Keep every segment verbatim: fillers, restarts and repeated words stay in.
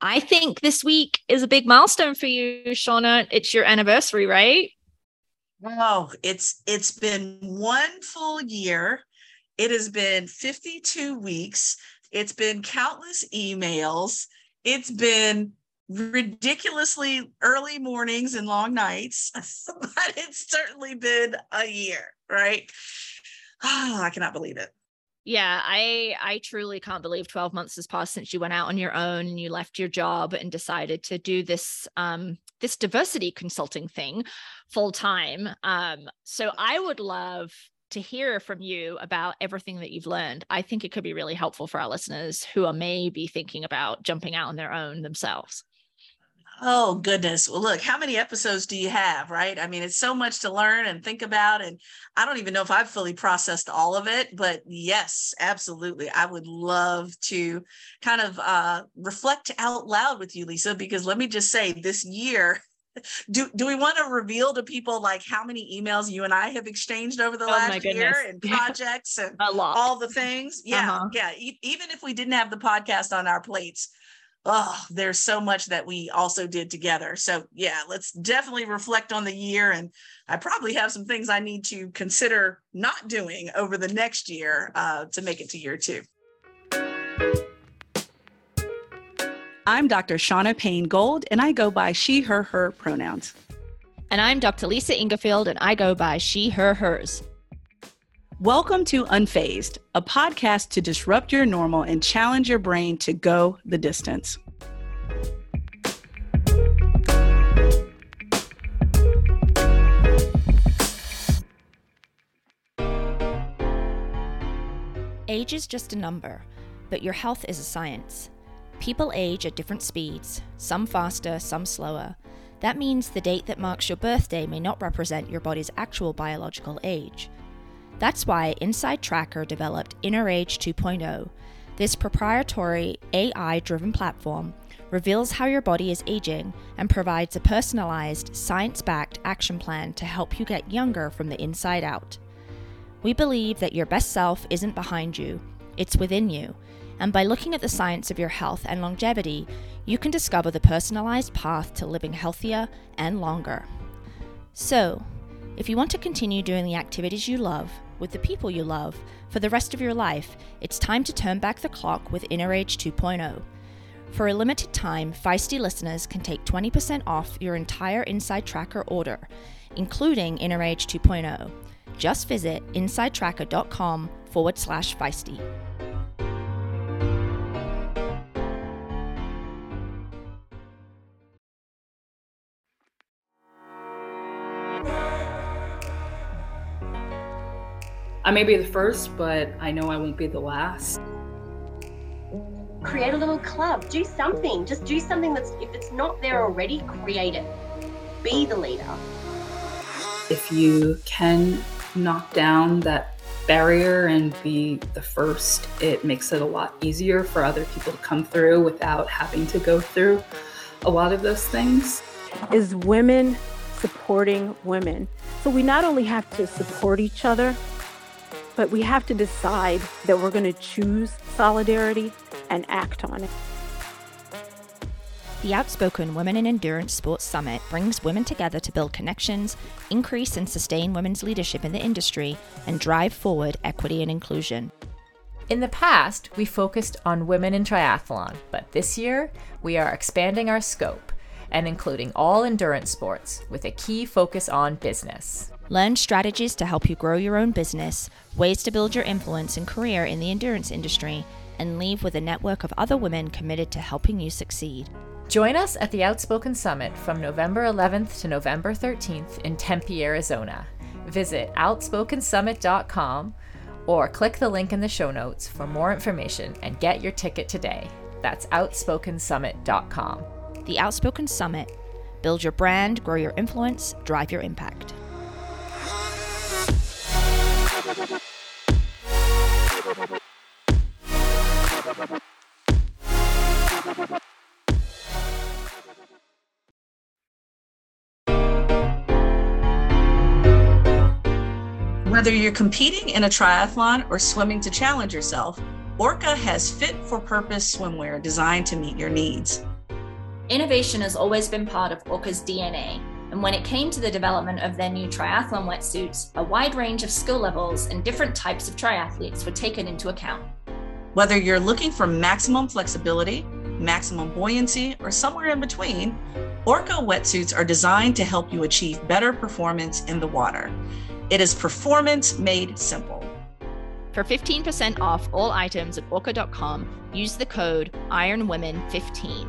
I think this week is a big milestone for you, Shauna. It's your anniversary, right? Wow, it's it's been one full year. It has been fifty-two weeks. It's been countless emails. It's been ridiculously early mornings and long nights, but it's certainly been a year, right? Oh, I cannot believe it. Yeah, I I truly can't believe twelve months has passed since you went out on your own and you left your job and decided to do this um, this diversity consulting thing full time. Um, so I would love to hear from you about everything that you've learned. I think it could be really helpful for our listeners who are maybe thinking about jumping out on their own themselves. Oh, goodness. Well, look, how many episodes do you have, right? I mean, it's so much to learn and think about, and I don't even know if I've fully processed all of it, but yes, absolutely. I would love to kind of uh, reflect out loud with you, Lisa, because let me just say this year, do do we want to reveal to people like how many emails you and I have exchanged over the oh last year and projects and all the things? Yeah, uh-huh. yeah. E- even if we didn't have the podcast on our plates, oh, there's so much that we also did together. So yeah, let's definitely reflect on the year. And I probably have some things I need to consider not doing over the next year uh, to make it to year two. I'm Doctor Shauna Payne-Gold, and I go by she, her, her pronouns. And I'm Doctor Lisa Ingerfield, and I go by she, her, hers. Welcome to Unfazed, a podcast to disrupt your normal and challenge your brain to go the distance. Age is just a number, but your health is a science. People age at different speeds, some faster, some slower. That means the date that marks your birthday may not represent your body's actual biological age. That's why Inside Tracker developed InnerAge two point oh. This proprietary A I-driven platform reveals how your body is aging and provides a personalized, science-backed action plan to help you get younger from the inside out. We believe that your best self isn't behind you, it's within you. And by looking at the science of your health and longevity, you can discover the personalized path to living healthier and longer. So, if you want to continue doing the activities you love with the people you love for the rest of your life, it's time to turn back the clock with InnerAge two point oh. For a limited time, feisty listeners can take twenty percent off your entire Inside Tracker order, including InnerAge two point oh. Just visit insidetracker.com forward slash feisty. I may be the first, but I know I won't be the last. Create a little club, do something. Just do something that's, if it's not there already, create it. Be the leader. If you can knock down that barrier and be the first, it makes it a lot easier for other people to come through without having to go through a lot of those things. Is women supporting women. So we not only have to support each other, but we have to decide that we're going to choose solidarity and act on it. The Outspoken Women in Endurance Sports Summit brings women together to build connections, increase and sustain women's leadership in the industry, and drive forward equity and inclusion. In the past, we focused on women in triathlon, but this year, we are expanding our scope and including all endurance sports with a key focus on business. Learn strategies to help you grow your own business, ways to build your influence and career in the endurance industry, and leave with a network of other women committed to helping you succeed. Join us at the Outspoken Summit from November eleventh to November thirteenth in Tempe, Arizona. Visit outspoken summit dot com or click the link in the show notes for more information and get your ticket today. That's outspoken summit dot com. The Outspoken Summit. Build your brand, grow your influence, drive your impact. Whether you're competing in a triathlon or swimming to challenge yourself, Orca has fit-for-purpose swimwear designed to meet your needs. Innovation has always been part of Orca's D N A, and when it came to the development of their new triathlon wetsuits, a wide range of skill levels and different types of triathletes were taken into account. Whether you're looking for maximum flexibility, maximum buoyancy, or somewhere in between, Orca wetsuits are designed to help you achieve better performance in the water. It is performance made simple. For fifteen percent off all items at orca dot com, use the code iron women fifteen.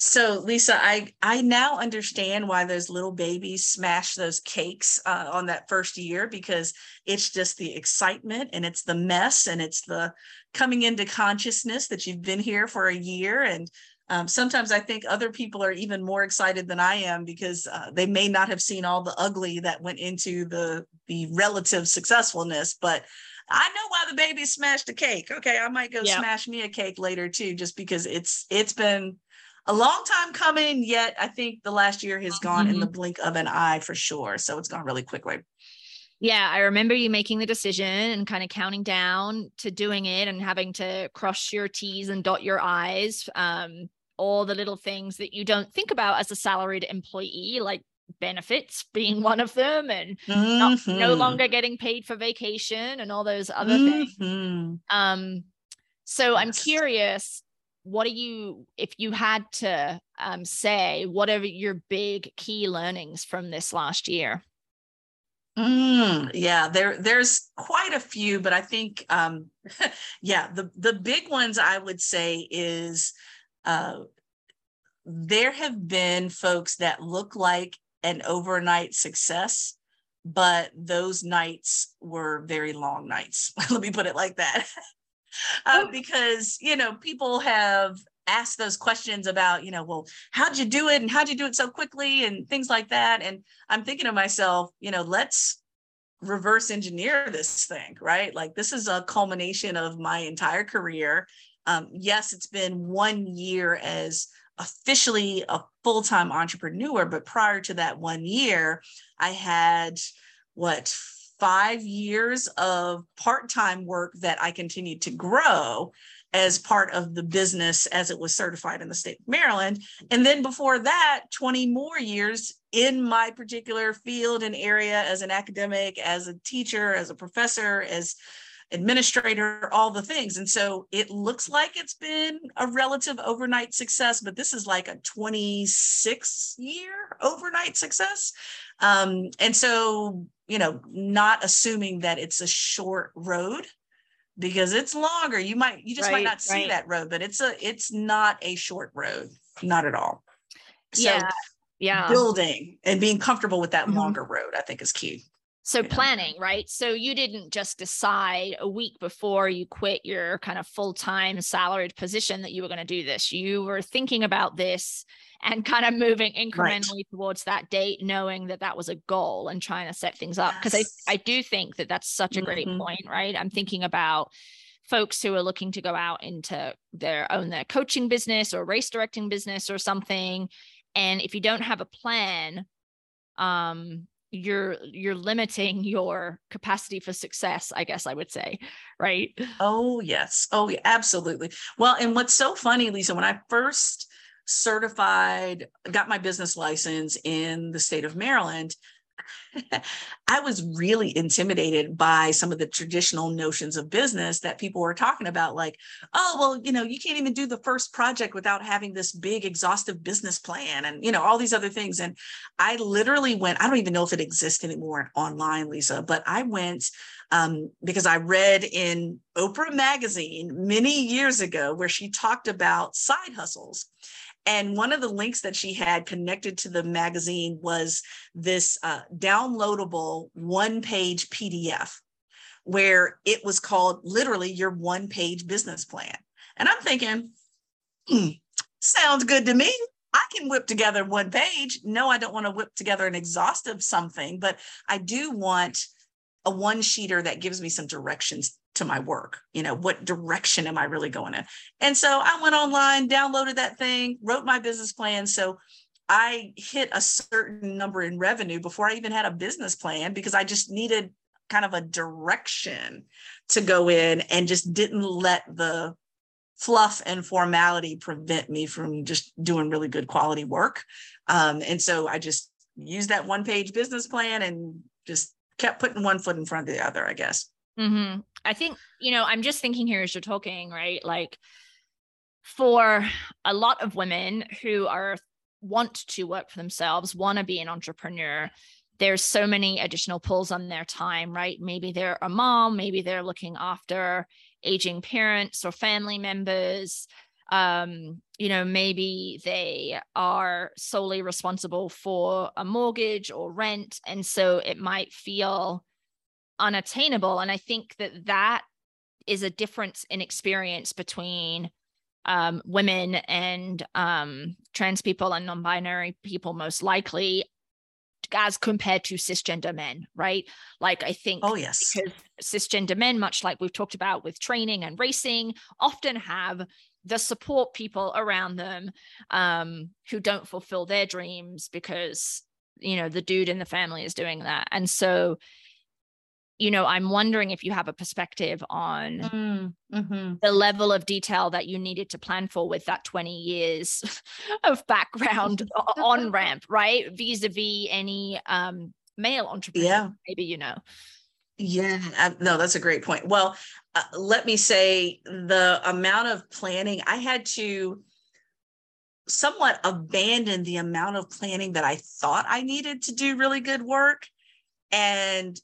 So Lisa, I, I now understand why those little babies smash those cakes uh, on that first year, because it's just the excitement and it's the mess and it's the coming into consciousness that you've been here for a year. And um, sometimes I think other people are even more excited than I am, because uh, they may not have seen all the ugly that went into the, the relative successfulness, but I know why the baby smashed the cake. Okay, I might go yep. smash me a cake later too, just because it's it's been a long time coming, yet I think the last year has gone mm-hmm. in the blink of an eye for sure. So it's gone really quickly. Yeah, I remember you making the decision and kind of counting down to doing it and having to cross your T's and dot your I's. Um, all the little things that you don't think about as a salaried employee, like benefits being one of them, and mm-hmm. not, no longer getting paid for vacation and all those other mm-hmm. things. Um, so I'm curious, what are you, if you had to um, say, what are your big key learnings from this last year? Mm, yeah, there, there's quite a few, but I think, um, yeah, the, the big ones I would say is uh, there have been folks that look like an overnight success, but those nights were very long nights. Let me put it like that. Uh, because, you know, people have asked those questions about, you know, well, how'd you do it? And how'd you do it so quickly? And things like that. And I'm thinking to myself, you know, let's reverse engineer this thing, right? Like, this is a culmination of my entire career. Um, yes, it's been one year as officially a full-time entrepreneur, but prior to that one year, I had what, five years of part-time work that I continued to grow as part of the business as it was certified in the state of Maryland. And then before that, twenty more years in my particular field and area as an academic, as a teacher, as a professor, as administrator, all the things. And so it looks like it's been a relative overnight success, but this is like a twenty-six year overnight success. Um, and so, you know, not assuming that it's a short road, because it's longer. You might, you just right, might not see right. that road, but it's a, it's not a short road, not at all. So yeah, yeah. building and being comfortable with that mm-hmm. longer road, I think is key. So you planning, know? right? So you didn't just decide a week before you quit your kind of full-time salaried position that you were going to do this. You were thinking about this and kind of moving incrementally right. towards that date, knowing that that was a goal and trying to set things up. Because yes. I, I do think that that's such a great mm-hmm. point, right? I'm thinking about folks who are looking to go out into their own, their coaching business or race directing business or something. And if you don't have a plan, um, you're, you're limiting your capacity for success, I guess I would say, right? Oh, yes. Oh, yeah, absolutely. Well, and what's so funny, Lisa, when I first certified, got my business license in the state of Maryland, I was really intimidated by some of the traditional notions of business that people were talking about, like, oh, well, you know, you can't even do the first project without having this big, exhaustive business plan and, you know, all these other things. And I literally went, I don't even know if it exists anymore online, Lisa, but I went um, because I read in Oprah magazine many years ago where she talked about side hustles. And one of the links that she had connected to the magazine was this uh, downloadable one-page P D F where it was called literally your one-page business plan. And I'm thinking, hmm, sounds good to me. I can whip together one page. No, I don't want to whip together an exhaustive something, but I do want a one-sheeter that gives me some directions to my work. You know, what direction am I really going in? And so I went online, downloaded that thing, wrote my business plan. So I hit a certain number in revenue before I even had a business plan, because I just needed kind of a direction to go in, and just didn't let the fluff and formality prevent me from just doing really good quality work. Um, and so I just used that one page business plan and just kept putting one foot in front of the other, I guess. Mm-hmm. I think, you know, I'm just thinking here as you're talking, right? Like, for a lot of women who are want to work for themselves, want to be an entrepreneur, there's so many additional pulls on their time, right? Maybe they're a mom, maybe they're looking after aging parents or family members. Um, you know, maybe they are solely responsible for a mortgage or rent. And so it might feel unattainable. And I think that that is a difference in experience between um, women and um, trans people and non-binary people, most likely, as compared to cisgender men, right? Like, I think oh, yes. because cisgender men, much like we've talked about with training and racing, often have the support people around them um, who don't fulfill their dreams because, you know, the dude in the family is doing that. And so, you know, I'm wondering if you have a perspective on mm, mm-hmm. the level of detail that you needed to plan for with that twenty years of background on ramp, right? Vis-a-vis any um, male entrepreneur, yeah. maybe, you know. Yeah, I, no, that's a great point. Well, uh, let me say the amount of planning, I had to somewhat abandon the amount of planning that I thought I needed to do really good work, and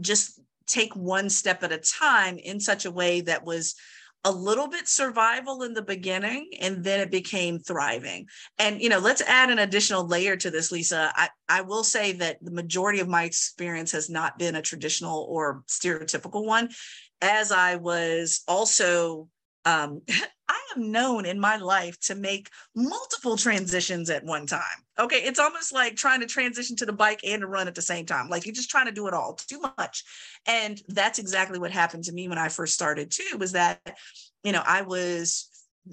just take one step at a time in such a way that was a little bit survival in the beginning, and then it became thriving. And, you know, let's add an additional layer to this, Lisa. I, I will say that the majority of my experience has not been a traditional or stereotypical one, as I was also, um, I am known in my life to make multiple transitions at one time. Okay. It's almost like trying to transition to the bike and to run at the same time. Like, you're just trying to do it all too much. And that's exactly what happened to me when I first started too, was that, you know, I was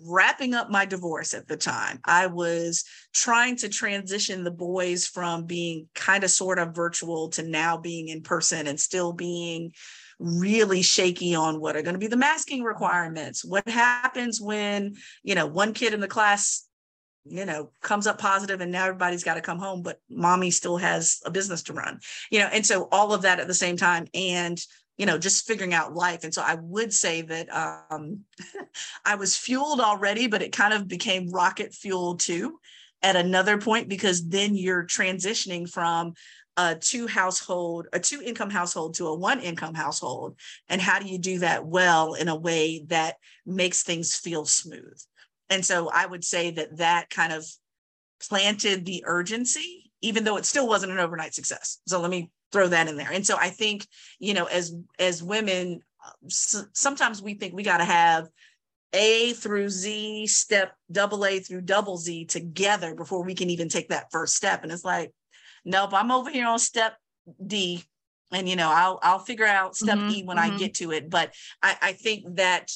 wrapping up my divorce at the time. I was trying to transition the boys from being kind of sort of virtual to now being in person, and still being really shaky on what are going to be the masking requirements. What happens when, you know, one kid in the class, you know, comes up positive and now everybody's got to come home, but mommy still has a business to run, you know, and so all of that at the same time, and, you know, just figuring out life. And so I would say that um, I was fueled already, but it kind of became rocket fuel too at another point, because then you're transitioning from a two household, a two income household to a one income household. And how do you do that well in a way that makes things feel smooth? And so I would say that that kind of planted the urgency, even though it still wasn't an overnight success. So let me throw that in there. And so I think, you know, as, as women, sometimes we think we got to have A through Z step, double A through double Z together before we can even take that first step. And it's like, nope, I'm over here on step D, and, you know, I'll, I'll figure out step mm-hmm, E when mm-hmm. I get to it. But I, I think that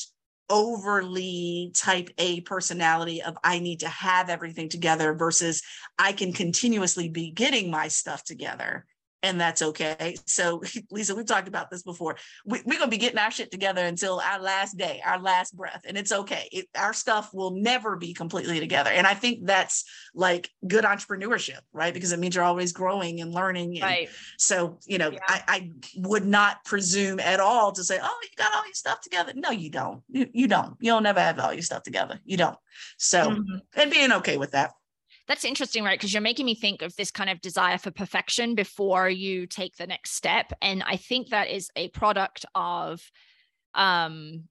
overly type A personality of I need to have everything together versus I can continuously be getting my stuff together, and that's okay. So, Lisa, we've talked about this before. We, we're going to be getting our shit together until our last day, our last breath, and it's okay. It, our stuff will never be completely together. And I think that's like good entrepreneurship, right? Because it means you're always growing and learning. And right. So, you know, yeah. I, I would not presume at all to say, oh, you got all your stuff together. No, you don't. You, you don't. You'll never have all your stuff together. You don't. So, mm-hmm. and being okay with that. That's interesting, right? Because you're making me think of this kind of desire for perfection before you take the next step. And I think that is a product of um,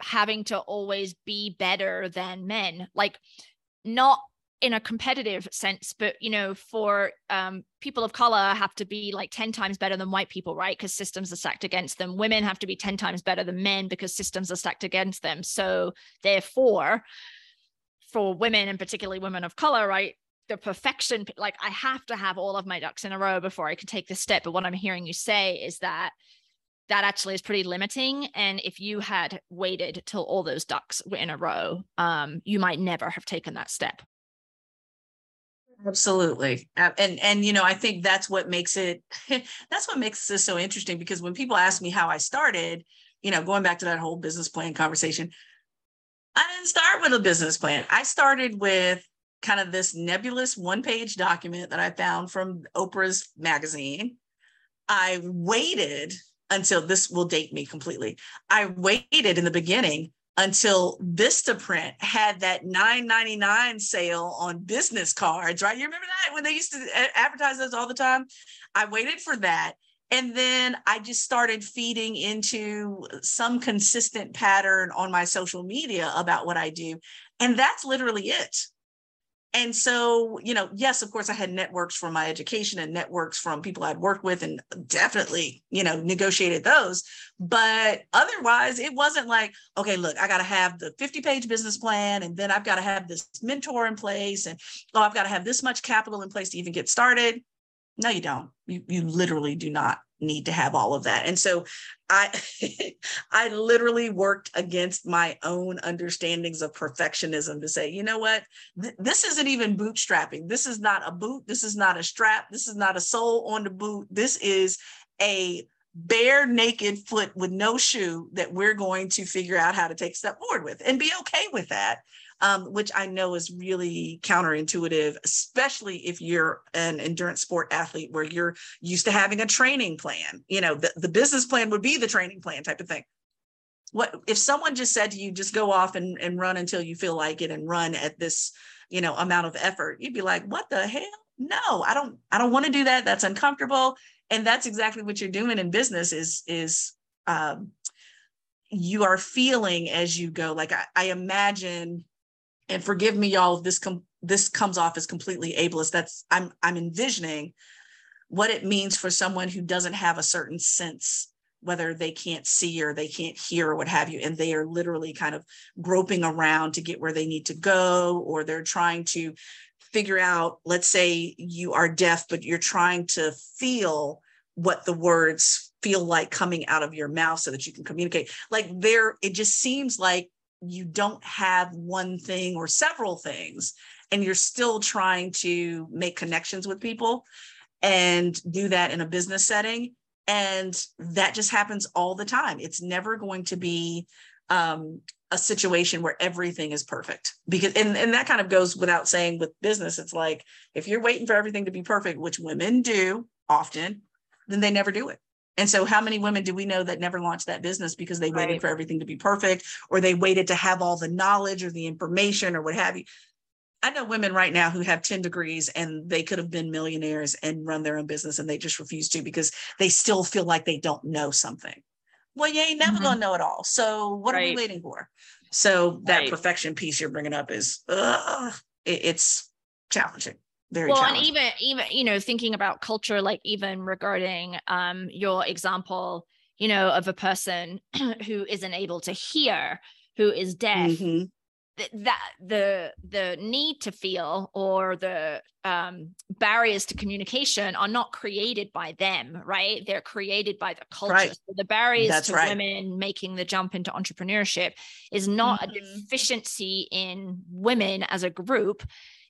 having to always be better than men, like not in a competitive sense, but, you know, for um, people of color have to be like ten times better than white people, right? Because systems are stacked against them. Women have to be ten times better than men because systems are stacked against them. So therefore, for women, and particularly women of color, right? The perfection, like I have to have all of my ducks in a row before I can take this step. But what I'm hearing you say is that that actually is pretty limiting. And if you had waited till all those ducks were in a row, um, you might never have taken that step. Absolutely. And, and, you know, I think that's what makes it, that's what makes this so interesting, because when people ask me how I started, you know, going back to that whole business plan conversation, I didn't start with a business plan. I started with kind of this nebulous one-page document that I found from Oprah's magazine. I waited until, this will date me completely, I waited in the beginning until VistaPrint had that nine ninety-nine sale on business cards, right? You remember that when they used to advertise those all the time? I waited for that. And then I just started feeding into some consistent pattern on my social media about what I do. And that's literally it. And so, you know, yes, of course, I had networks from my education and networks from people I'd worked with, and definitely, you know, negotiated those. But otherwise, it wasn't like, okay, look, I got to have the fifty page business plan, and then I've got to have this mentor in place, and oh, I've got to have this much capital in place to even get started. No, you don't. You, you literally do not need to have all of that. And so I, I literally worked against my own understandings of perfectionism to say, you know what, Th- this isn't even bootstrapping. This is not a boot. This is not a strap. This is not a sole on the boot. This is a bare naked foot with no shoe that we're going to figure out how to take a step forward with, and be okay with that. Um, which I know is really counterintuitive, especially if you're an endurance sport athlete where you're used to having a training plan. You know, the, the business plan would be the training plan type of thing. What if someone just said to you, just go off and, and run until you feel like it and run at this, you know, amount of effort? You'd be like, what the hell? No, I don't, I don't want to do that. That's uncomfortable. And that's exactly what you're doing in business is, is, um, you are feeling as you go. Like I, I imagine, and forgive me, y'all, if this com- this comes off as completely ableist. That's I'm I'm envisioning what it means for someone who doesn't have a certain sense, whether they can't see or they can't hear or what have you, and they are literally kind of groping around to get where they need to go, or they're trying to figure out, let's say you are deaf, but you're trying to feel what the words feel like coming out of your mouth so that you can communicate. Like there, it just seems like you don't have one thing or several things, and you're still trying to make connections with people and do that in a business setting. And that just happens all the time. It's never going to be um, a situation where everything is perfect, because, and, and that kind of goes without saying with business. It's like, if you're waiting for everything to be perfect, which women do often, then they never do it. And so how many women do we know that never launched that business because they waited right. for everything to be perfect, or they waited to have all the knowledge or the information or what have you? I know women right now who have ten degrees and they could have been millionaires and run their own business, and they just refuse to because they still feel like they don't know something. Well, you ain't never mm-hmm. going to know it all. So what right. are we waiting for? So that right. perfection piece you're bringing up is, uh, it, it's challenging. Very well, and even, even, you know, thinking about culture, like even regarding um, your example, you know, of a person who isn't able to hear, who is deaf, mm-hmm. th- that the, the need to feel or the um, barriers to communication are not created by them, right? They're created by the culture. Right. So the barriers That's to right. women making the jump into entrepreneurship is not mm-hmm. a deficiency in women as a group.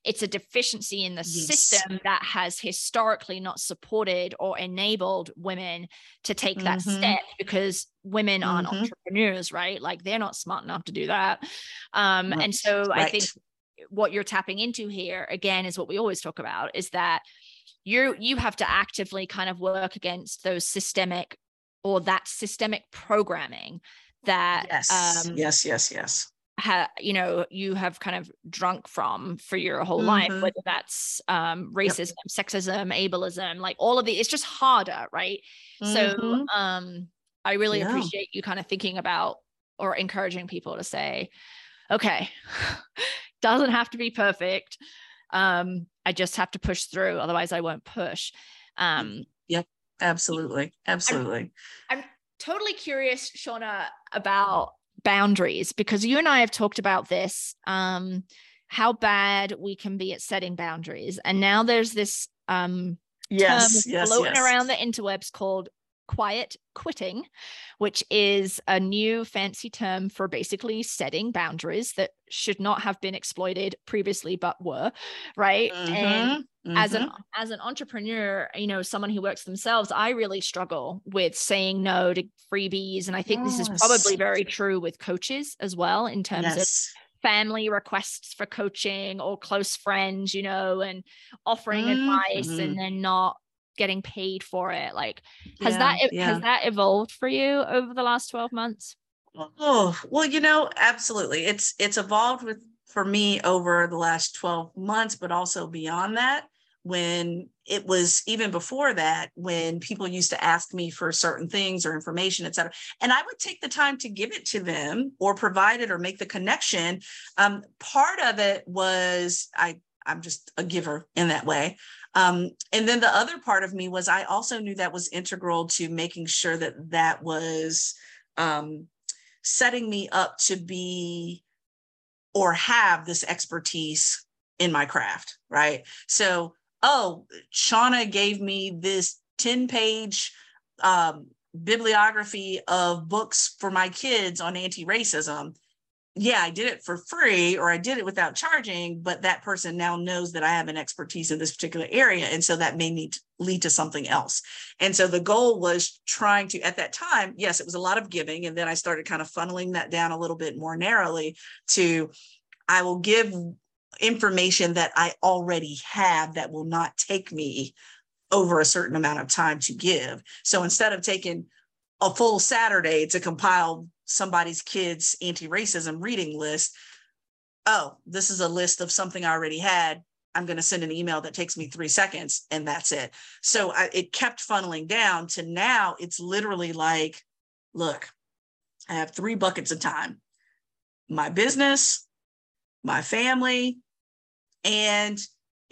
It's a deficiency in the yes. system that has historically not supported or enabled women to take that mm-hmm. step, because women mm-hmm. aren't entrepreneurs, right? Like they're not smart enough to do that. Um, right. And so right. I think what you're tapping into here, again, is what we always talk about, is that you you have to actively kind of work against those systemic or that systemic programming that- Yes, um, yes, yes, yes. Ha, you know, you have kind of drunk from for your whole mm-hmm. life, whether that's um, racism, yep. sexism, ableism, like all of the, it's just harder, right? Mm-hmm. So um, I really yeah. appreciate you kind of thinking about or encouraging people to say, okay, doesn't have to be perfect. Um, I just have to push through. Otherwise I won't push. Um, yep. Absolutely. Absolutely. I'm, I'm totally curious, Shauna, about boundaries, because you and I have talked about this, um, how bad we can be at setting boundaries. And now there's this um, yes, term yes, floating yes. around the interwebs called quiet quitting, which is a new fancy term for basically setting boundaries that should not have been exploited previously, but were, right? Mm-hmm. And mm-hmm. as an as an entrepreneur, you know, someone who works themselves, I really struggle with saying no to freebies. And I think yes. this is probably very true with coaches as well, in terms yes. of family requests for coaching or close friends, you know, and offering mm-hmm. advice and then not getting paid for it. Like, has yeah, that yeah. has that evolved for you over the last twelve months? Oh, well, you know, absolutely. It's it's evolved with for me over the last twelve months, but also beyond that, when it was even before that, when people used to ask me for certain things or information, et cetera, and I would take the time to give it to them or provide it or make the connection. Um, part of it was I I'm just a giver in that way. Um, and then the other part of me was I also knew that was integral to making sure that that was um, setting me up to be or have this expertise in my craft, right? So, oh, Shauna gave me this ten-page um, bibliography of books for my kids on anti-racism. Yeah, I did it for free, or I did it without charging, but that person now knows that I have an expertise in this particular area. And so that may need to lead to something else. And so the goal was trying to, at that time, yes, it was a lot of giving. And then I started kind of funneling that down a little bit more narrowly to, I will give information that I already have that will not take me over a certain amount of time to give. So instead of taking a full Saturday to compile somebody's kids' anti-racism reading list, oh, this is a list of something I already had. I'm going to send an email that takes me three seconds and that's it. So I, it kept funneling down to now it's literally like, look, I have three buckets of time, my business, my family, and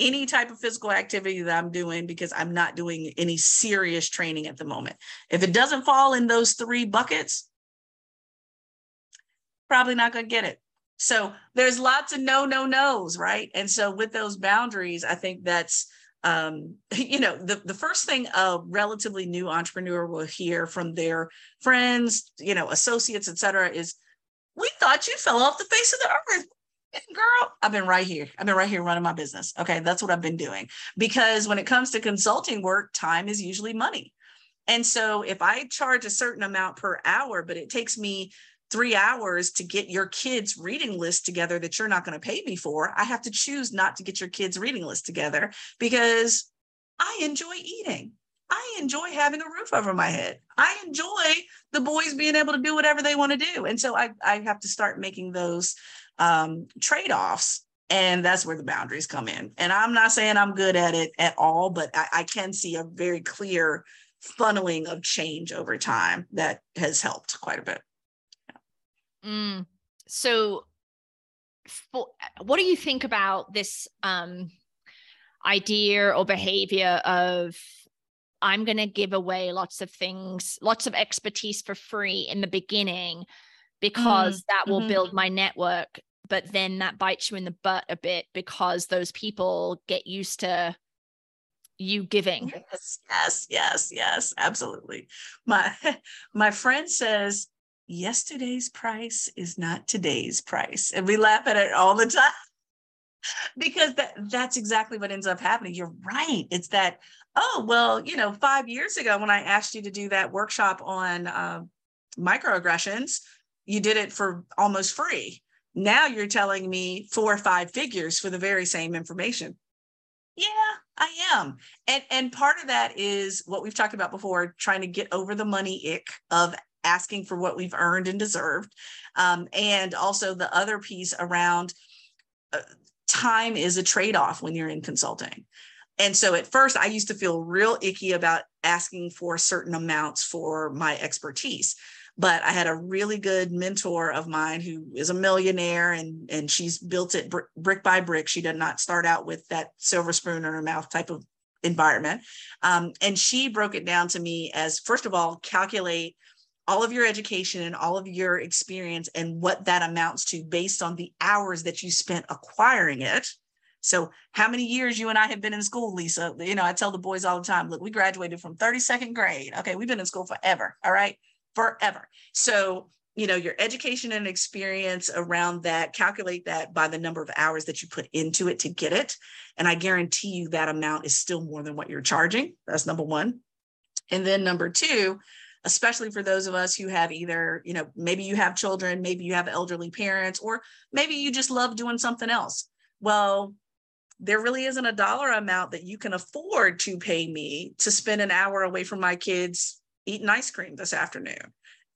any type of physical activity that I'm doing, because I'm not doing any serious training at the moment. If it doesn't fall in those three buckets, probably not going to get it. So there's lots of no, no, no's, right? And so with those boundaries, I think that's, um, you know, the, the first thing a relatively new entrepreneur will hear from their friends, you know, associates, et cetera, is, we thought you fell off the face of the earth. Girl, I've been right here. I've been right here running my business. Okay, that's what I've been doing. Because when it comes to consulting work, time is usually money. And so if I charge a certain amount per hour, but it takes me three hours to get your kids' reading list together that you're not going to pay me for, I have to choose not to get your kids' reading list together because I enjoy eating. I enjoy having a roof over my head. I enjoy the boys being able to do whatever they want to do. And so I, I have to start making those um, trade-offs. And that's where the boundaries come in. And I'm not saying I'm good at it at all, but I, I can see a very clear funneling of change over time that has helped quite a bit. Yeah. Mm. So for, what do you think about this um, idea or behavior of, I'm going to give away lots of things, lots of expertise for free in the beginning, because mm, that will mm-hmm. build my network, but then that bites you in the butt a bit because those people get used to you giving. Yes, yes, yes, yes, absolutely. My, my friend says, yesterday's price is not today's price. And we laugh at it all the time because that, that's exactly what ends up happening. You're right. It's that, oh, well, you know, five years ago when I asked you to do that workshop on uh, microaggressions, you did it for almost free. Now you're telling me four or five figures for the very same information. Yeah, I am. And, and part of that is what we've talked about before, trying to get over the money ick of asking for what we've earned and deserved. Um, and also the other piece around uh, time is a trade-off when you're in consulting. And so at first I used to feel real icky about asking for certain amounts for my expertise, but I had a really good mentor of mine who is a millionaire and, and she's built it br- brick by brick. She did not start out with that silver spoon in her mouth type of environment. Um, and she broke it down to me as, first of all, calculate all of your education and all of your experience and what that amounts to based on the hours that you spent acquiring it. So how many years you and I have been in school, Lisa? You know, I tell the boys all the time, look, we graduated from thirty-second grade. Okay, we've been in school forever, all right? Forever. So, you know, your education and experience around that, calculate that by the number of hours that you put into it to get it. And I guarantee you that amount is still more than what you're charging. That's number one. And then number two, especially for those of us who have either, you know, maybe you have children, maybe you have elderly parents, or maybe you just love doing something else. Well, there really isn't a dollar amount that you can afford to pay me to spend an hour away from my kids eating ice cream this afternoon.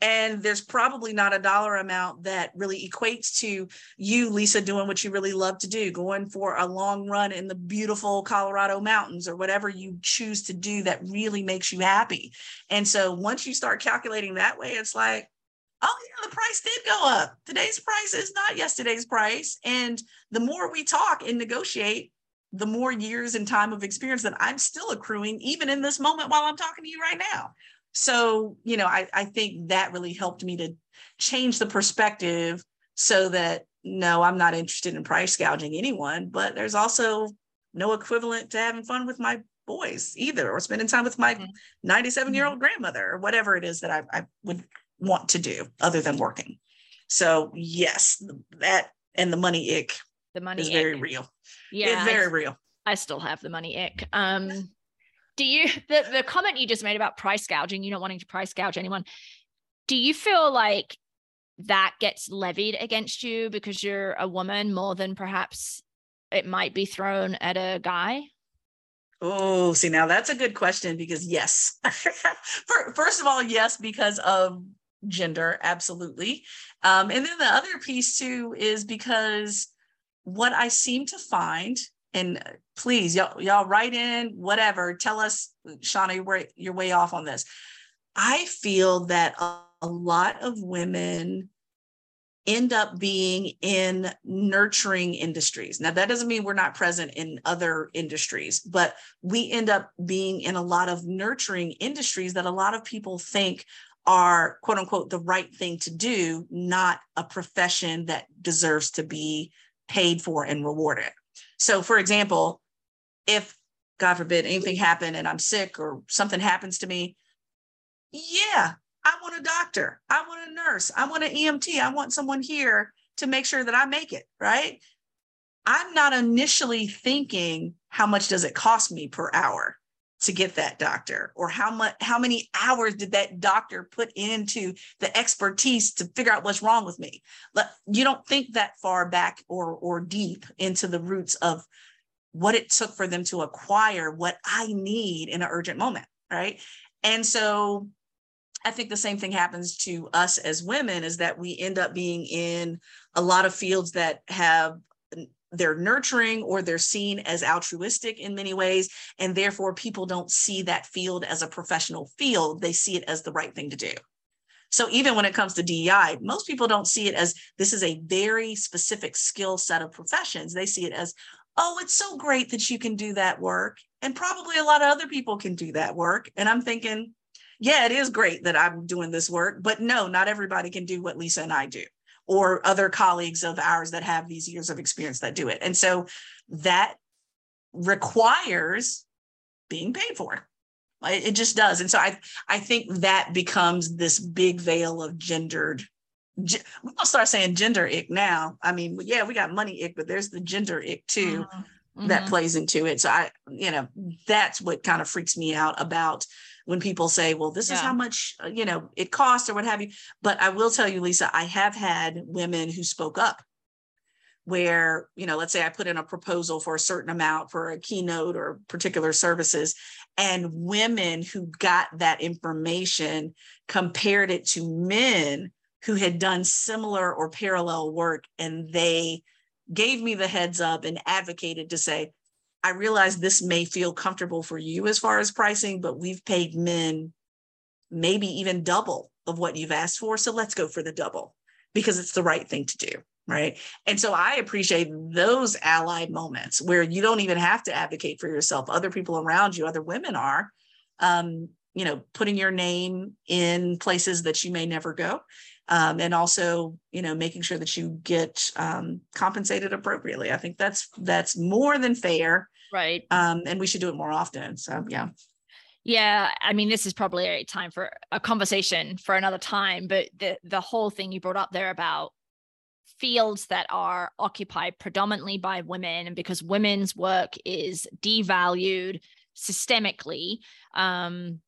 And there's probably not a dollar amount that really equates to you, Lisa, doing what you really love to do, going for a long run in the beautiful Colorado mountains or whatever you choose to do that really makes you happy. And so once you start calculating that way, it's like, oh, yeah, the price did go up. Today's price is not yesterday's price. And the more we talk and negotiate, the more years and time of experience that I'm still accruing, even in this moment while I'm talking to you right now. So, you know, I, I think that really helped me to change the perspective so that, no, I'm not interested in price gouging anyone, but there's also no equivalent to having fun with my boys either, or spending time with my ninety-seven-year-old mm-hmm. grandmother or whatever it is that I, I would want to do other than working. So, yes, that and the money ick the money is ick. Very real. Yeah, it's very I, real. I still have the money ick. Um Do you, the, the comment you just made about price gouging, you not wanting to price gouge anyone, do you feel like that gets levied against you because you're a woman more than perhaps it might be thrown at a guy? Oh, see, now that's a good question because yes. First of all, yes, because of gender, absolutely. Um, and then the other piece too is because what I seem to find, and please, y'all, y'all write in, whatever. Tell us, Shauna, you're way, you're way off on this. I feel that a, a lot of women end up being in nurturing industries. Now, that doesn't mean we're not present in other industries, but we end up being in a lot of nurturing industries that a lot of people think are, quote unquote, the right thing to do, not a profession that deserves to be paid for and rewarded. So, for example, if, God forbid, anything happened and I'm sick or something happens to me, yeah, I want a doctor. I want a nurse. I want an E M T. I want someone here to make sure that I make it, right? I'm not initially thinking, how much does it cost me per hour to get that doctor? Or how much, how many hours did that doctor put into the expertise to figure out what's wrong with me? You don't think that far back or, or deep into the roots of what it took for them to acquire what I need in an urgent moment, right? And so I think the same thing happens to us as women, is that we end up being in a lot of fields that have they're nurturing or they're seen as altruistic in many ways. And therefore people don't see that field as a professional field. They see it as the right thing to do. So even when it comes to D E I, most people don't see it as this is a very specific skill set of professions. They see it as, oh, it's so great that you can do that work. And probably a lot of other people can do that work. And I'm thinking, yeah, it is great that I'm doing this work, but no, not everybody can do what Lisa and I do, or other colleagues of ours that have these years of experience that do it. And so that requires being paid for. It just does. And so I, I think that becomes this big veil of gendered. We're going to start saying gender ick now. I mean, yeah, we got money ick, but there's the gender ick too mm-hmm. that plays into it. So I, you know, that's what kind of freaks me out about when people say, well, this yeah. is how much, you know, it costs or what have you. But I will tell you, Lisa, I have had women who spoke up where, you know, let's say I put in a proposal for a certain amount for a keynote or particular services, and women who got that information compared it to men who had done similar or parallel work. And they gave me the heads up and advocated to say, I realize this may feel comfortable for you as far as pricing, but we've paid men maybe even double of what you've asked for. So let's go for the double because it's the right thing to do. Right. And so I appreciate those allied moments where you don't even have to advocate for yourself. Other people around you, other women are, um, you know, putting your name in places that you may never go. Um, and also, you know, making sure that you get um, compensated appropriately. I think that's that's more than fair. Right. Um, and we should do it more often. So, yeah. Yeah. I mean, this is probably a time for a conversation for another time. But the, the whole thing you brought up there about fields that are occupied predominantly by women, and because women's work is devalued systemically, um,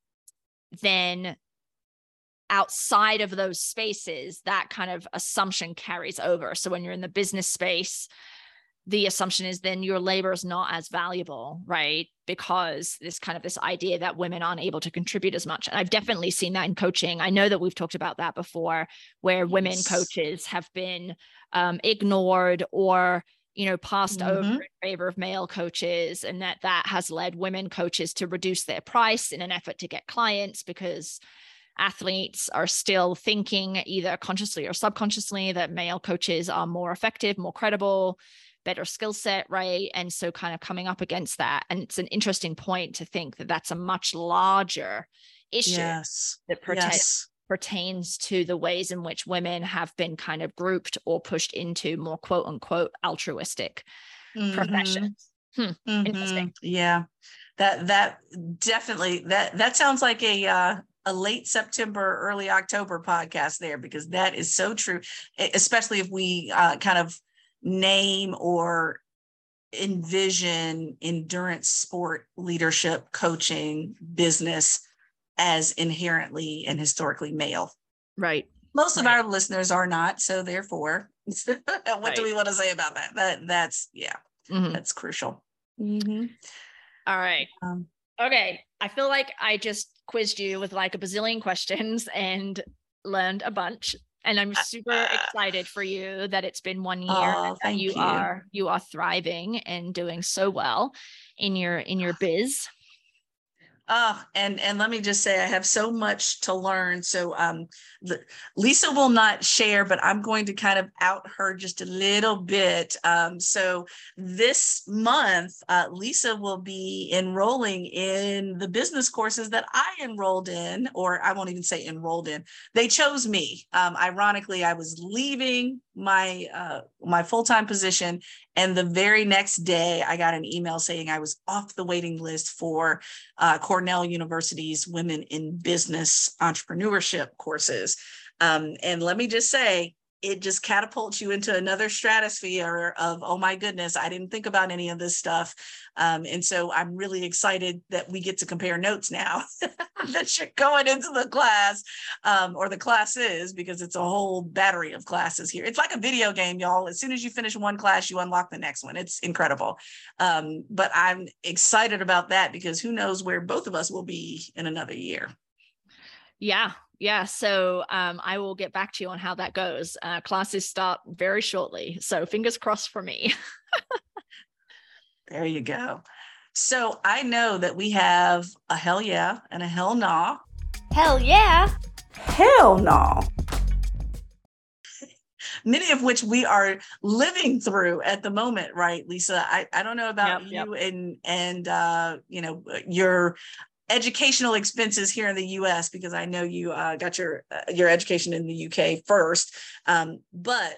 then outside of those spaces, that kind of assumption carries over. So when you're in the business space, the assumption is then your labor is not as valuable, right? Because this kind of this idea that women aren't able to contribute as much. And I've definitely seen that in coaching. I know that we've talked about that before, where yes. women coaches have been um, ignored or, you know, passed mm-hmm. over in favor of male coaches, and that that has led women coaches to reduce their price in an effort to get clients, because athletes are still thinking either consciously or subconsciously that male coaches are more effective, more credible, better skill set, right? And so kind of coming up against that. And it's an interesting point to think that that's a much larger issue yes. that perta- yes. pertains to the ways in which women have been kind of grouped or pushed into more quote unquote altruistic mm-hmm. professions. Hmm. Mm-hmm. Interesting. Yeah, that, that definitely, that, that sounds like a, uh, a late September, early October podcast there, because that is so true, especially if we uh, kind of name or envision endurance sport leadership, coaching, business as inherently and historically male. Right. Most right. of our listeners are not. So therefore, what right. do we want to say about that? That that's, yeah, mm-hmm. that's crucial. Mm-hmm. All right. Um, okay. I feel like I just quizzed you with like a bazillion questions and learned a bunch. And I'm super uh, excited for you that it's been one year oh, and you, you are you are thriving and doing so well in your in your biz. Oh, and and let me just say I have so much to learn. So um, Lisa will not share, but I'm going to kind of out her just a little bit. Um, so this month, uh, Lisa will be enrolling in the business courses that I enrolled in, or I won't even say enrolled in. They chose me. Um, ironically, I was leaving my uh, my full-time position, and the very next day, I got an email saying I was off the waiting list for uh, Cornell University's Women in Business Entrepreneurship courses. Um, and let me just say, it just catapults you into another stratosphere of, oh my goodness, I didn't think about any of this stuff. Um, and so I'm really excited that we get to compare notes now that you're going into the class um, or the classes, because it's a whole battery of classes here. It's like a video game, y'all. As soon as you finish one class, you unlock the next one. It's incredible. Um, but I'm excited about that, because who knows where both of us will be in another year. Yeah. Yeah. So um, I will get back to you on how that goes. Uh, classes start very shortly. So fingers crossed for me. There you go. So I know that we have a hell yeah and a hell nah. Hell yeah. Hell nah. Many of which we are living through at the moment, right, Lisa? I, I don't know about yep, you yep. and, and uh, you know, your educational expenses here in the U S, because I know you uh, got your uh, your education in the U K first. Um, but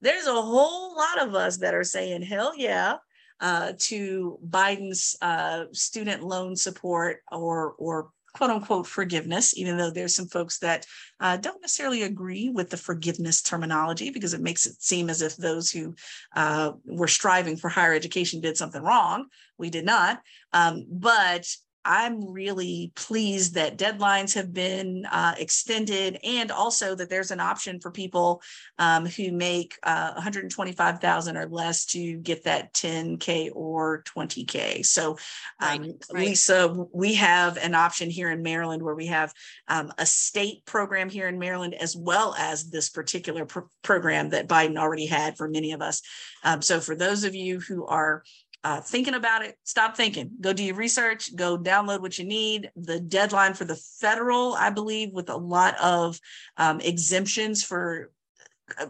there's a whole lot of us that are saying, hell yeah, uh, to Biden's uh, student loan support or or quote unquote forgiveness, even though there's some folks that uh, don't necessarily agree with the forgiveness terminology, because it makes it seem as if those who uh, were striving for higher education did something wrong. We did not. Um, but I'm really pleased that deadlines have been uh, extended, and also that there's an option for people um, who make uh, one hundred twenty-five thousand dollars or less to get that ten K or twenty K. So um, right, right. Lisa, we have an option here in Maryland where we have um, a state program here in Maryland, as well as this particular pr- program that Biden already had for many of us. Um, so for those of you who are Uh, thinking about it, stop thinking, go do your research, go download what you need. The deadline for the federal, I believe, with a lot of um, exemptions for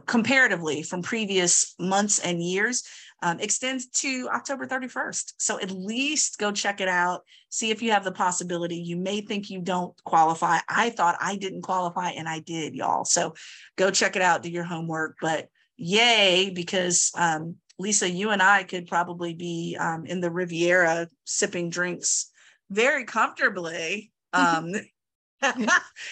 comparatively from previous months and years, um, extends to October thirty-first. So at least go check it out. See if you have the possibility. You may think you don't qualify. I thought I didn't qualify and I did, y'all. So go check it out, do your homework, but yay, because um, Lisa, you and I could probably be um, in the Riviera sipping drinks very comfortably. Um, if,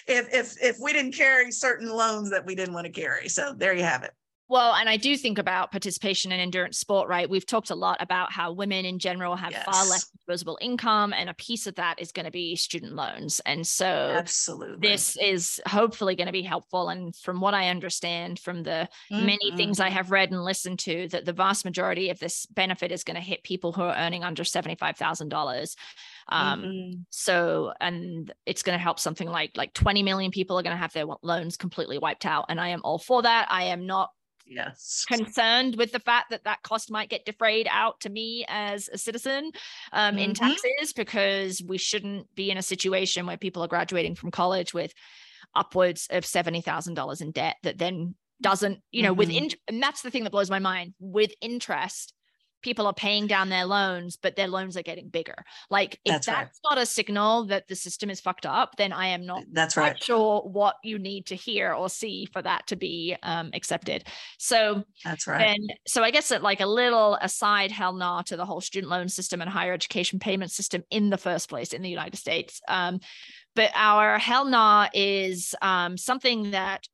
if, if we didn't carry certain loans that we didn't want to carry. So there you have it. Well, and I do think about participation in endurance sport, right? We've talked a lot about how women in general have yes. far less disposable income, and a piece of that is going to be student loans. And so absolutely, this is hopefully going to be helpful. And from what I understand from the mm-hmm. many things I have read and listened to, that the vast majority of this benefit is going to hit people who are earning under seventy-five thousand dollars. Um, mm-hmm. so, and it's going to help something like, like twenty million people are going to have their loans completely wiped out. And I am all for that. I am not Yes. concerned with the fact that that cost might get defrayed out to me as a citizen um, mm-hmm. in taxes, because we shouldn't be in a situation where people are graduating from college with upwards of seventy thousand dollars in debt that then doesn't, you know, mm-hmm. with in- and that's the thing that blows my mind. With interest, people are paying down their loans, but their loans are getting bigger. Like, if that's, that's right. not a signal that the system is fucked up, then I am not that's right. sure what you need to hear or see for that to be um, accepted. So that's right. And so I guess that, like, a little aside, hell nah to the whole student loan system and higher education payment system in the first place in the United States. Um, but our hell nah is um, something that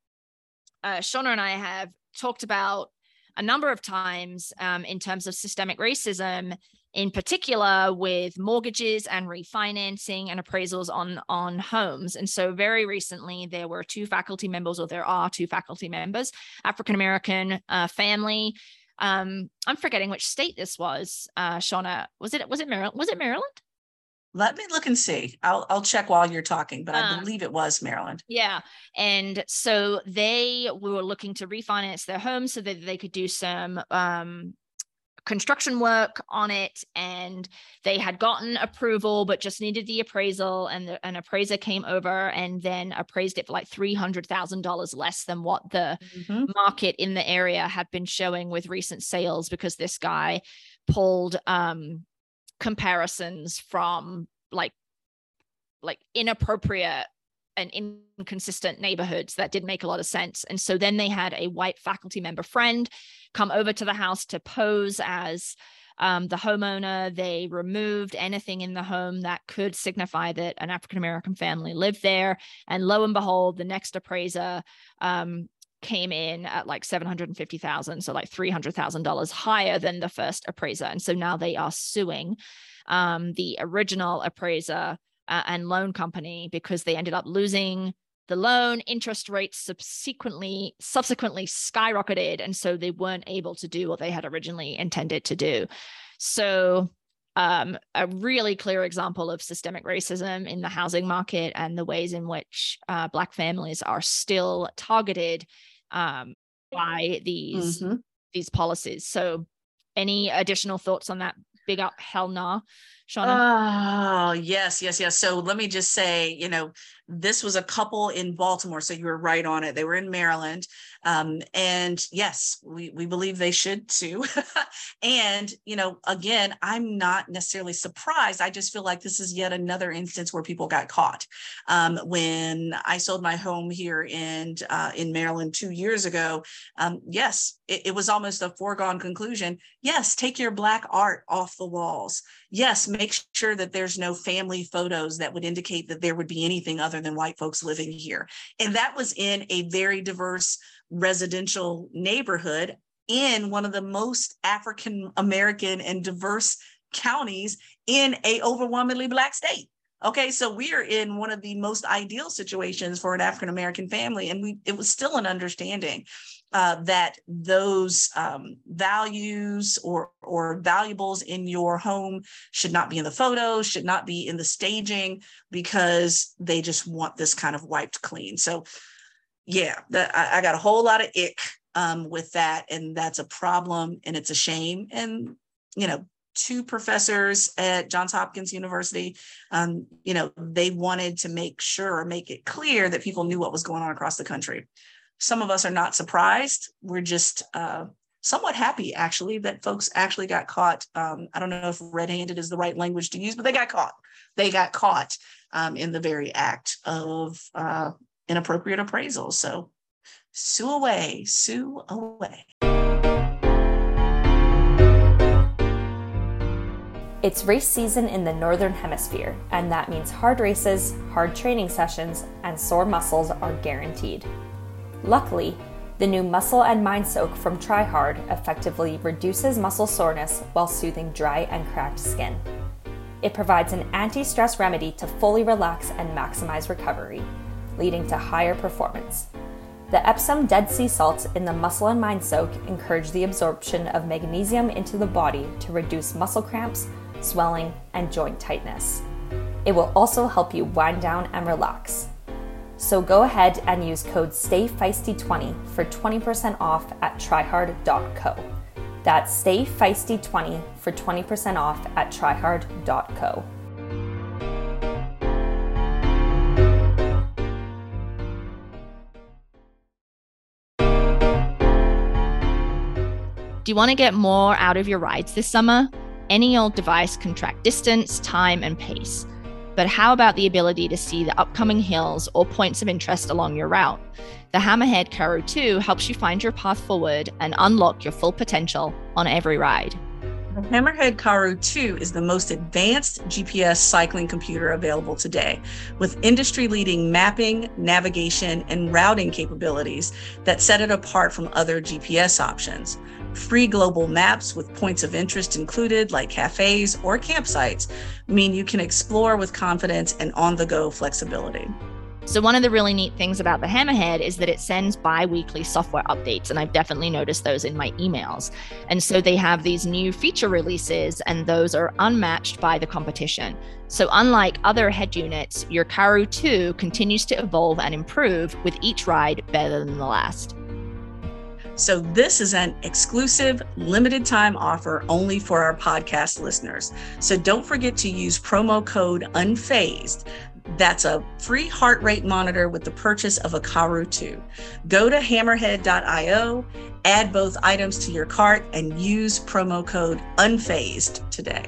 uh, Shauna and I have talked about a number of times um, in terms of systemic racism, in particular with mortgages and refinancing and appraisals on, on homes. And so very recently, there were two faculty members, or there are two faculty members, African-American uh, family. Um, I'm forgetting which state this was, uh, Shauna. Was it, was it Maryland? Was it Maryland? Let me look and see. I'll I'll check while you're talking, but um, I believe it was Maryland. Yeah. And so they were looking to refinance their home so that they could do some um, construction work on it. And they had gotten approval, but just needed the appraisal. And the, an appraiser came over and then appraised it for like three hundred thousand dollars less than what the mm-hmm. market in the area had been showing with recent sales, because this guy pulled um comparisons from like like inappropriate and inconsistent neighborhoods that did make a lot of sense. And so then they had a white faculty member friend come over to the house to pose as um, the homeowner. They removed anything in the home that could signify that an African-American family lived there. And lo and behold, the next appraiser um, came in at like seven hundred fifty thousand dollars, so like three hundred thousand dollars higher than the first appraiser. And so now they are suing um, the original appraiser uh, and loan company, because they ended up losing the loan. Interest rates subsequently subsequently skyrocketed, and so they weren't able to do what they had originally intended to do. So um, a really clear example of systemic racism in the housing market and the ways in which uh, Black families are still targeted um, by these mm-hmm. these policies. So, any additional thoughts on that? Big up, hell nah, Shauna. Oh yes, yes, yes. So let me just say, you know, this was a couple in Baltimore, so you were right on it. They were in Maryland, um, and yes, we we believe they should too. And you know, again, I'm not necessarily surprised. I just feel like this is yet another instance where people got caught. Um, when I sold my home here in uh, in Maryland two years ago, um, yes, it, it was almost a foregone conclusion. Yes, take your Black art off the walls. Yes, make sure that there's no family photos that would indicate that there would be anything other than white folks living here. And that was in a very diverse residential neighborhood in one of the most African American and diverse counties in a overwhelmingly Black state. Okay, so we are in one of the most ideal situations for an African American family, and we it was still an understanding Uh, that those um, values or or valuables in your home should not be in the photos, should not be in the staging, because they just want this kind of wiped clean. So yeah, the, I, I got a whole lot of ick um, with that, and that's a problem, and it's a shame. And, you know, two professors at Johns Hopkins University, um, you know, they wanted to make sure, make it clear that people knew what was going on across the country. Some of us are not surprised. We're just uh, somewhat happy, actually, that folks actually got caught. Um, I don't know if red-handed is the right language to use, but they got caught. They got caught um, in the very act of uh, inappropriate appraisal. So sue away, sue away. It's race season in the Northern Hemisphere, and that means hard races, hard training sessions, and sore muscles are guaranteed. Luckily, the new Muscle and Mind Soak from TryHard effectively reduces muscle soreness while soothing dry and cracked skin. It provides an anti-stress remedy to fully relax and maximize recovery, leading to higher performance. The Epsom Dead Sea Salts in the Muscle and Mind Soak encourage the absorption of magnesium into the body to reduce muscle cramps, swelling, and joint tightness. It will also help you wind down and relax. So go ahead and use code stay feisty twenty for twenty percent off at tryhard dot co. That's stay feisty twenty for twenty percent off at tryhard dot co. Do you want to get more out of your rides this summer? Any old device can track distance, time, and pace. But how about the ability to see the upcoming hills or points of interest along your route? The Hammerhead Karoo two helps you find your path forward and unlock your full potential on every ride. The Hammerhead Karoo two is the most advanced G P S cycling computer available today, with industry-leading mapping, navigation, and routing capabilities that set it apart from other G P S options. Free global maps with points of interest included, like cafes or campsites, mean you can explore with confidence and on-the-go flexibility. So one of the really neat things about the Hammerhead is that it sends bi-weekly software updates, and I've definitely noticed those in my emails. And so they have these new feature releases, and those are unmatched by the competition. So unlike other head units, your Karoo two continues to evolve and improve with each ride better than the last. So this is an exclusive, limited time offer only for our podcast listeners. So don't forget to use promo code UNFAZED. That's a free heart rate monitor with the purchase of a Karoo two. Go to hammerhead dot io, add both items to your cart, and use promo code UNFAZED today.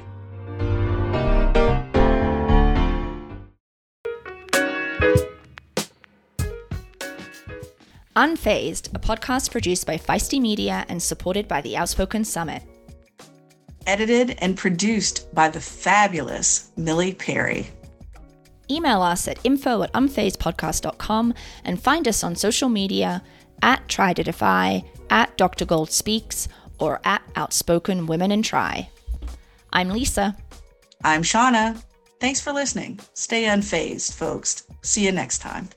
Unfazed, a podcast produced by Feisty Media and supported by the Outspoken Summit. Edited and produced by the fabulous Millie Perry. Email us at info at unfazed podcast dot com and find us on social media at Try to Defy, at Doctor Gold Speaks, or at Outspoken Women and Try. I'm Lisa. I'm Shauna. Thanks for listening. Stay unfazed, folks. See you next time.